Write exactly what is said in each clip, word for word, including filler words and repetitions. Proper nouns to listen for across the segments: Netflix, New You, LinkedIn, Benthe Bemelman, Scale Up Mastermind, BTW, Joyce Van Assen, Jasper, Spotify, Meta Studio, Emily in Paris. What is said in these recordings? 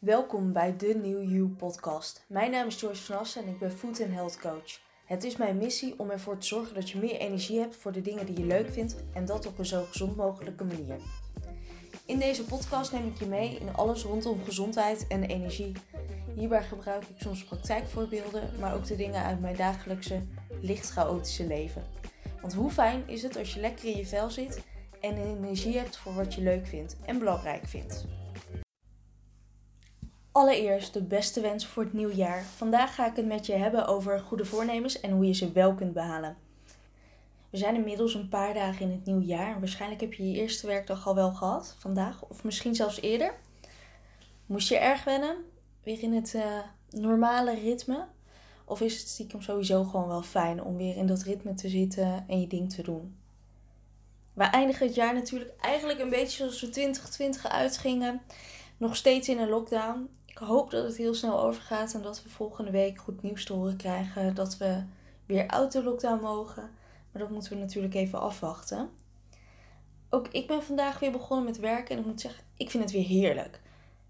Welkom bij de New You podcast. Mijn naam is Joyce Van Assen en ik ben Food and Health Coach. Het is mijn missie om ervoor te zorgen dat je meer energie hebt voor de dingen die je leuk vindt en dat op een zo gezond mogelijke manier. In deze podcast neem ik je mee in alles rondom gezondheid en energie. Hierbij gebruik ik soms praktijkvoorbeelden, maar ook de dingen uit mijn dagelijkse, licht chaotische leven. Want hoe fijn is het als je lekker in je vel zit en energie hebt voor wat je leuk vindt en belangrijk vindt. Allereerst de beste wens voor het nieuwe jaar. Vandaag ga ik het met je hebben over goede voornemens en hoe je ze wel kunt behalen. We zijn inmiddels een paar dagen in het nieuwe jaar. Waarschijnlijk heb je je eerste werkdag al wel gehad, vandaag. Of misschien zelfs eerder. Moest je erg wennen? Weer in het uh, normale ritme? Of is het stiekem sowieso gewoon wel fijn om weer in dat ritme te zitten en je ding te doen? We eindigen het jaar natuurlijk eigenlijk een beetje zoals we twintig twintig uitgingen. Nog steeds in een lockdown. Ik hoop dat het heel snel overgaat en dat we volgende week goed nieuws te horen krijgen. Dat we weer uit de lockdown mogen. Maar dat moeten we natuurlijk even afwachten. Ook ik ben vandaag weer begonnen met werken en ik moet zeggen, ik vind het weer heerlijk.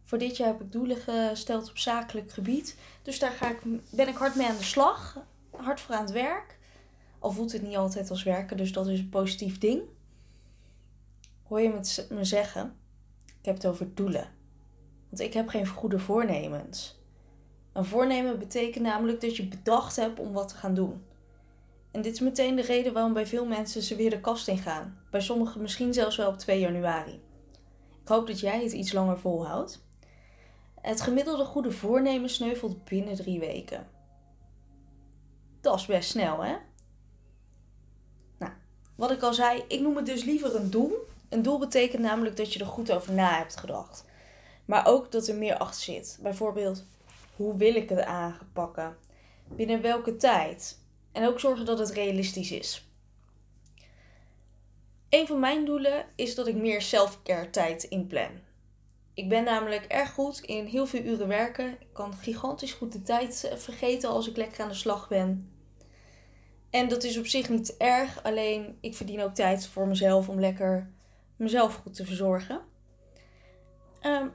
Voor dit jaar heb ik doelen gesteld op zakelijk gebied. Dus daar ga ik, ben ik hard mee aan de slag. Hard voor aan het werk. Al voelt het niet altijd als werken, dus dat is een positief ding. Hoor je me zeggen, ik heb het over doelen. Want ik heb geen goede voornemens. Een voornemen betekent namelijk dat je bedacht hebt om wat te gaan doen. En dit is meteen de reden waarom bij veel mensen ze weer de kast in gaan. Bij sommigen misschien zelfs wel op twee januari. Ik hoop dat jij het iets langer volhoudt. Het gemiddelde goede voornemen sneuvelt binnen drie weken. Dat is best snel, hè? Nou, wat ik al zei, ik noem het dus liever een doel. Een doel betekent namelijk dat je er goed over na hebt gedacht. Maar ook dat er meer achter zit. Bijvoorbeeld, hoe wil ik het aanpakken? Binnen welke tijd? En ook zorgen dat het realistisch is. Een van mijn doelen is dat ik meer self-care tijd inplan. Ik ben namelijk erg goed in heel veel uren werken. Ik kan gigantisch goed de tijd vergeten als ik lekker aan de slag ben. En dat is op zich niet erg. Alleen, ik verdien ook tijd voor mezelf om lekker mezelf goed te verzorgen. Um,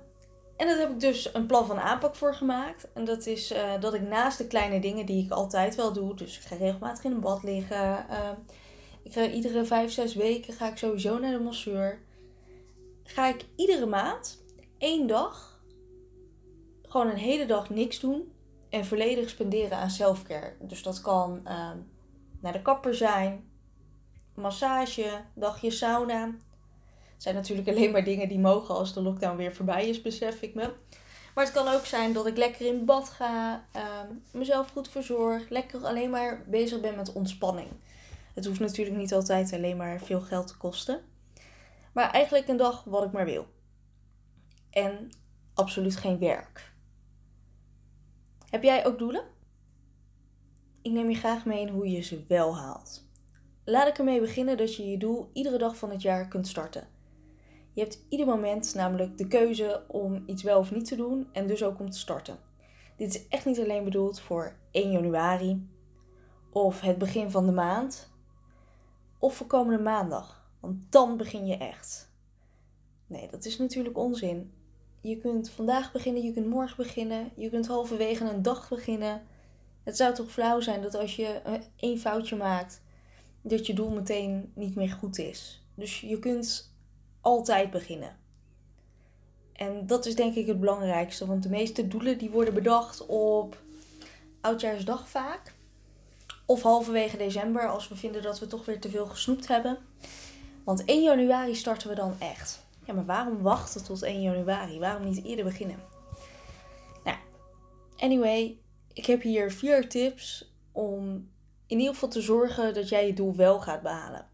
En daar heb ik dus een plan van aanpak voor gemaakt. En dat is uh, dat ik naast de kleine dingen die ik altijd wel doe. Dus ik ga regelmatig in een bad liggen. Uh, ik ga iedere vijf, zes weken ga ik sowieso naar de masseur. Ga ik iedere maand één dag, gewoon een hele dag niks doen. En volledig spenderen aan selfcare. Dus dat kan uh, naar de kapper zijn. Massage, dagje sauna. Het zijn natuurlijk alleen maar dingen die mogen als de lockdown weer voorbij is, besef ik me. Maar het kan ook zijn dat ik lekker in bad ga, uh, mezelf goed verzorg, lekker alleen maar bezig ben met ontspanning. Het hoeft natuurlijk niet altijd alleen maar veel geld te kosten. Maar eigenlijk een dag wat ik maar wil. En absoluut geen werk. Heb jij ook doelen? Ik neem je graag mee in hoe je ze wel haalt. Laat ik ermee beginnen dat je je doel iedere dag van het jaar kunt starten. Je hebt ieder moment namelijk de keuze om iets wel of niet te doen en dus ook om te starten. Dit is echt niet alleen bedoeld voor één januari of het begin van de maand of voor komende maandag, want dan begin je echt. Nee, dat is natuurlijk onzin. Je kunt vandaag beginnen, je kunt morgen beginnen, je kunt halverwege een dag beginnen. Het zou toch flauw zijn dat als je één foutje maakt, dat je doel meteen niet meer goed is. Dus je kunt altijd beginnen. En dat is denk ik het belangrijkste. Want de meeste doelen die worden bedacht op oudjaarsdag vaak. Of halverwege december als we vinden dat we toch weer te veel gesnoept hebben. Want één januari starten we dan echt. Ja, maar waarom wachten tot één januari? Waarom niet eerder beginnen? Nou, anyway. Ik heb hier vier tips om in ieder geval te zorgen dat jij je doel wel gaat behalen.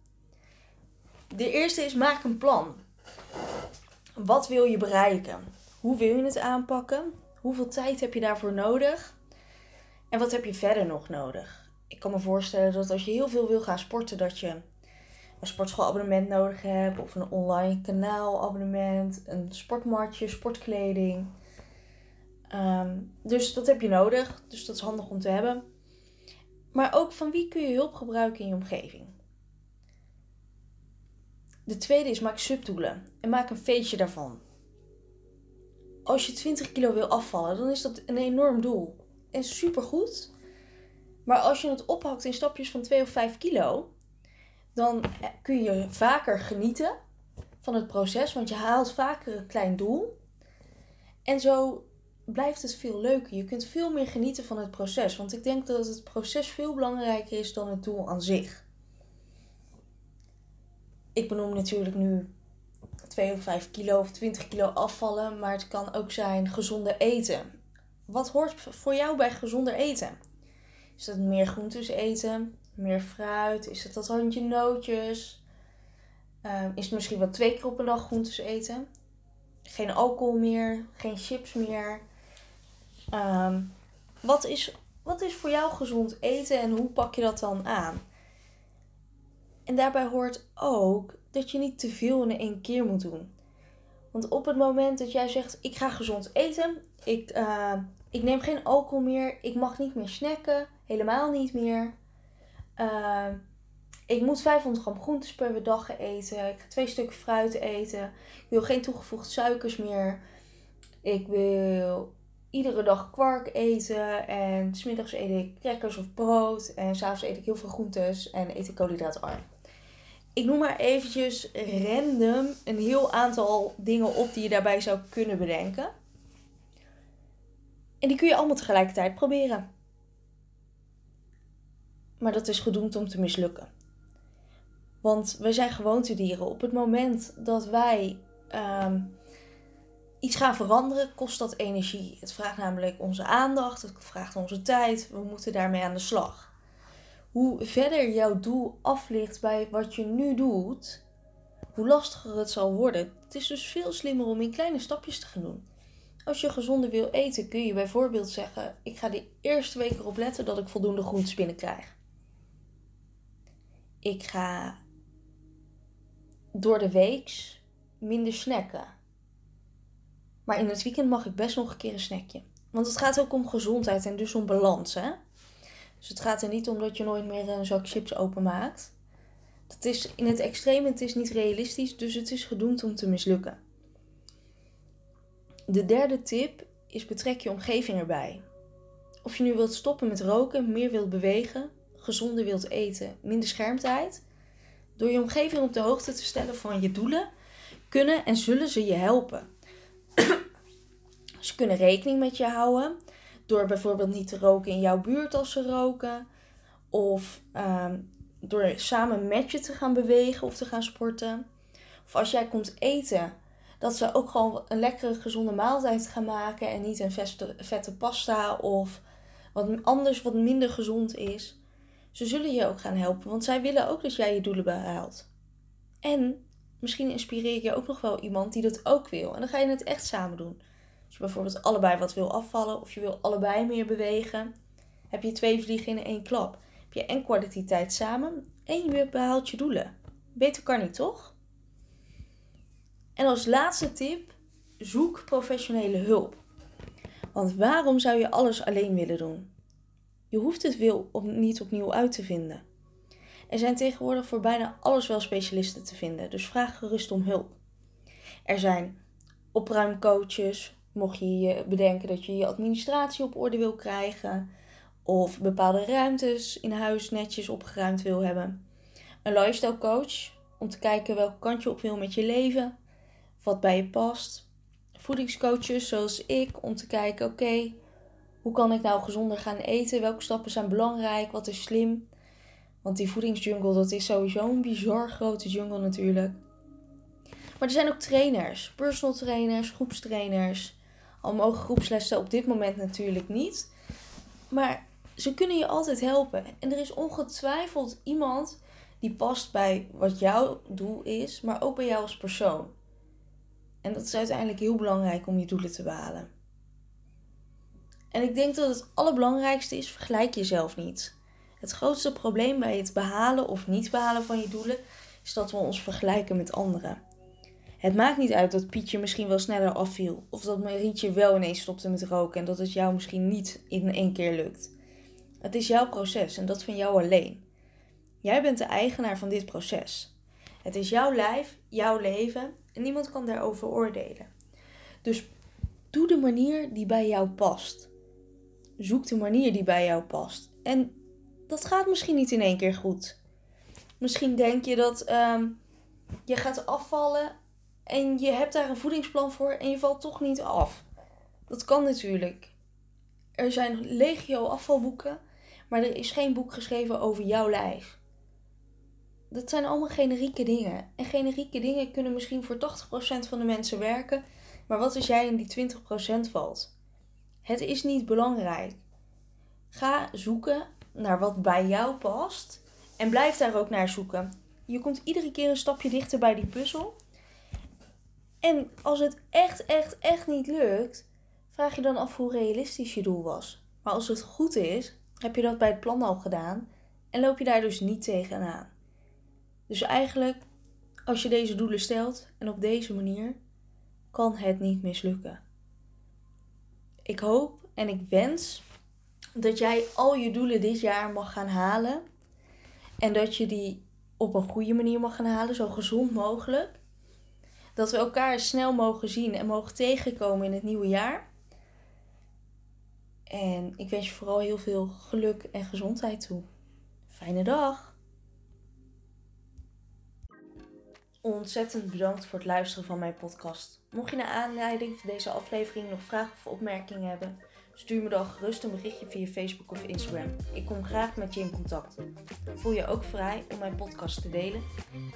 De eerste is maak een plan. Wat wil je bereiken? Hoe wil je het aanpakken? Hoeveel tijd heb je daarvoor nodig? En wat heb je verder nog nodig? Ik kan me voorstellen dat als je heel veel wil gaan sporten, dat je een sportschoolabonnement nodig hebt, of een online kanaalabonnement, een sportmatje, sportkleding. Um, dus dat heb je nodig. Dus dat is handig om te hebben. Maar ook van wie kun je hulp gebruiken in je omgeving? De tweede is maak subdoelen en maak een feestje daarvan. als je twintig kilo wil afvallen, dan is dat een enorm doel. En supergoed. Maar als je het ophakt in stapjes van twee of vijf kilo, dan kun je vaker genieten van het proces. Want je haalt vaker een klein doel. En zo blijft het veel leuker. Je kunt veel meer genieten van het proces. Want ik denk dat het proces veel belangrijker is dan het doel aan zich. Ik benoem natuurlijk nu twee of vijf kilo of twintig kilo afvallen. Maar het kan ook zijn gezonder eten. Wat hoort voor jou bij gezonder eten? Is dat meer groentes eten? Meer fruit? Is dat dat handje nootjes? Um, is het misschien wel twee keer op een dag groentes eten? Geen alcohol meer? Geen chips meer? Um, wat is, wat is voor jou gezond eten en hoe pak je dat dan aan? En daarbij hoort ook dat je niet te veel in één keer moet doen. Want op het moment dat jij zegt, ik ga gezond eten, ik, uh, ik neem geen alcohol meer, ik mag niet meer snacken, helemaal niet meer. Uh, ik moet vijfhonderd gram groentes per dag eten, ik ga twee stukken fruit eten, ik wil geen toegevoegde suikers meer. Ik wil iedere dag kwark eten en 's middags eet ik crackers of brood en 's avonds eet ik heel veel groentes en eet ik koolhydraatarm. Ik noem maar eventjes random een heel aantal dingen op die je daarbij zou kunnen bedenken. En die kun je allemaal tegelijkertijd proberen. Maar dat is gedoemd om te mislukken. Want wij zijn gewoontedieren. Op het moment dat wij um, iets gaan veranderen, kost dat energie. Het vraagt namelijk onze aandacht, het vraagt onze tijd. We moeten daarmee aan de slag. Hoe verder jouw doel af ligt bij wat je nu doet, hoe lastiger het zal worden. Het is dus veel slimmer om in kleine stapjes te gaan doen. Als je gezonder wil eten, kun je bijvoorbeeld zeggen, ik ga de eerste week erop letten dat ik voldoende groentes binnenkrijg. Ik ga door de week minder snacken. Maar in het weekend mag ik best nog een keer een snackje. Want het gaat ook om gezondheid en dus om balans, hè? Dus het gaat er niet om dat je nooit meer een zak chips openmaakt. Dat is in het extreme, het is niet realistisch, dus het is gedoemd om te mislukken. De derde tip is betrek je omgeving erbij. Of je nu wilt stoppen met roken, meer wilt bewegen, gezonder wilt eten, minder schermtijd. Door je omgeving op de hoogte te stellen van je doelen, kunnen en zullen ze je helpen. Ze kunnen rekening met je houden. Door bijvoorbeeld niet te roken in jouw buurt als ze roken. Of um, door samen met je te gaan bewegen of te gaan sporten. Of als jij komt eten, dat ze ook gewoon een lekkere gezonde maaltijd gaan maken. En niet een veste, vette pasta of wat anders wat minder gezond is. Ze zullen je ook gaan helpen. Want zij willen ook dat jij je doelen behaalt. En misschien inspireer je ook nog wel iemand die dat ook wil. En dan ga je het echt samen doen. Als je bijvoorbeeld allebei wat wil afvallen of je wil allebei meer bewegen, heb je twee vliegen in één klap. Heb je en kwaliteit samen en je behaalt je doelen. Beter kan niet, toch? En als laatste tip, zoek professionele hulp. Want waarom zou je alles alleen willen doen? Je hoeft het wiel op, niet opnieuw uit te vinden. Er zijn tegenwoordig voor bijna alles wel specialisten te vinden, dus vraag gerust om hulp. Er zijn opruimcoaches. Mocht je bedenken dat je je administratie op orde wil krijgen. Of bepaalde ruimtes in huis netjes opgeruimd wil hebben. Een lifestyle coach. Om te kijken welke kant je op wil met je leven. Wat bij je past. Voedingscoaches zoals ik. Om te kijken, oké, okay, hoe kan ik nou gezonder gaan eten? Welke stappen zijn belangrijk? Wat is slim? Want die voedingsjungle, dat is sowieso een bizar grote jungle natuurlijk. Maar er zijn ook trainers, personal trainers, groepstrainers. Al mogen groepslessen op dit moment natuurlijk niet. Maar ze kunnen je altijd helpen. En er is ongetwijfeld iemand die past bij wat jouw doel is, maar ook bij jou als persoon. En dat is uiteindelijk heel belangrijk om je doelen te behalen. En ik denk dat het allerbelangrijkste is, vergelijk jezelf niet. Het grootste probleem bij het behalen of niet behalen van je doelen is dat we ons vergelijken met anderen. Het maakt niet uit dat Pietje misschien wel sneller afviel. Of dat Marietje wel ineens stopte met roken en dat het jou misschien niet in één keer lukt. Het is jouw proces en dat van jou alleen. Jij bent de eigenaar van dit proces. Het is jouw lijf, jouw leven en niemand kan daarover oordelen. Dus Doe de manier die bij jou past. Zoek de manier die bij jou past. En dat gaat misschien niet in één keer goed. Misschien denk je dat um, je gaat afvallen en je hebt daar een voedingsplan voor en je valt toch niet af. Dat kan natuurlijk. Er zijn legio afvalboeken, maar er is geen boek geschreven over jouw lijf. Dat zijn allemaal generieke dingen. En generieke dingen kunnen misschien voor tachtig procent van de mensen werken. Maar wat als jij in die twintig procent valt? Het is niet belangrijk. Ga zoeken naar wat bij jou past. En blijf daar ook naar zoeken. Je komt iedere keer een stapje dichter bij die puzzel. En als het echt, echt, echt niet lukt, vraag je dan af hoe realistisch je doel was. Maar als het goed is, heb je dat bij het plan al gedaan. En loop je daar dus niet tegenaan. Dus eigenlijk, als je deze doelen stelt en op deze manier, kan het niet mislukken. Ik hoop en ik wens dat jij al je doelen dit jaar mag gaan halen. En dat je die op een goede manier mag gaan halen, zo gezond mogelijk. Dat we elkaar snel mogen zien en mogen tegenkomen in het nieuwe jaar. En ik wens je vooral heel veel geluk en gezondheid toe. Fijne dag! Ontzettend bedankt voor het luisteren van mijn podcast. Mocht je naar aanleiding van deze aflevering nog vragen of opmerkingen hebben, stuur me dan gerust een berichtje via Facebook of Instagram. Ik kom graag met je in contact. Voel je ook vrij om mijn podcast te delen?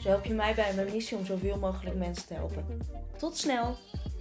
Zo help je mij bij mijn missie om zoveel mogelijk mensen te helpen. Tot snel!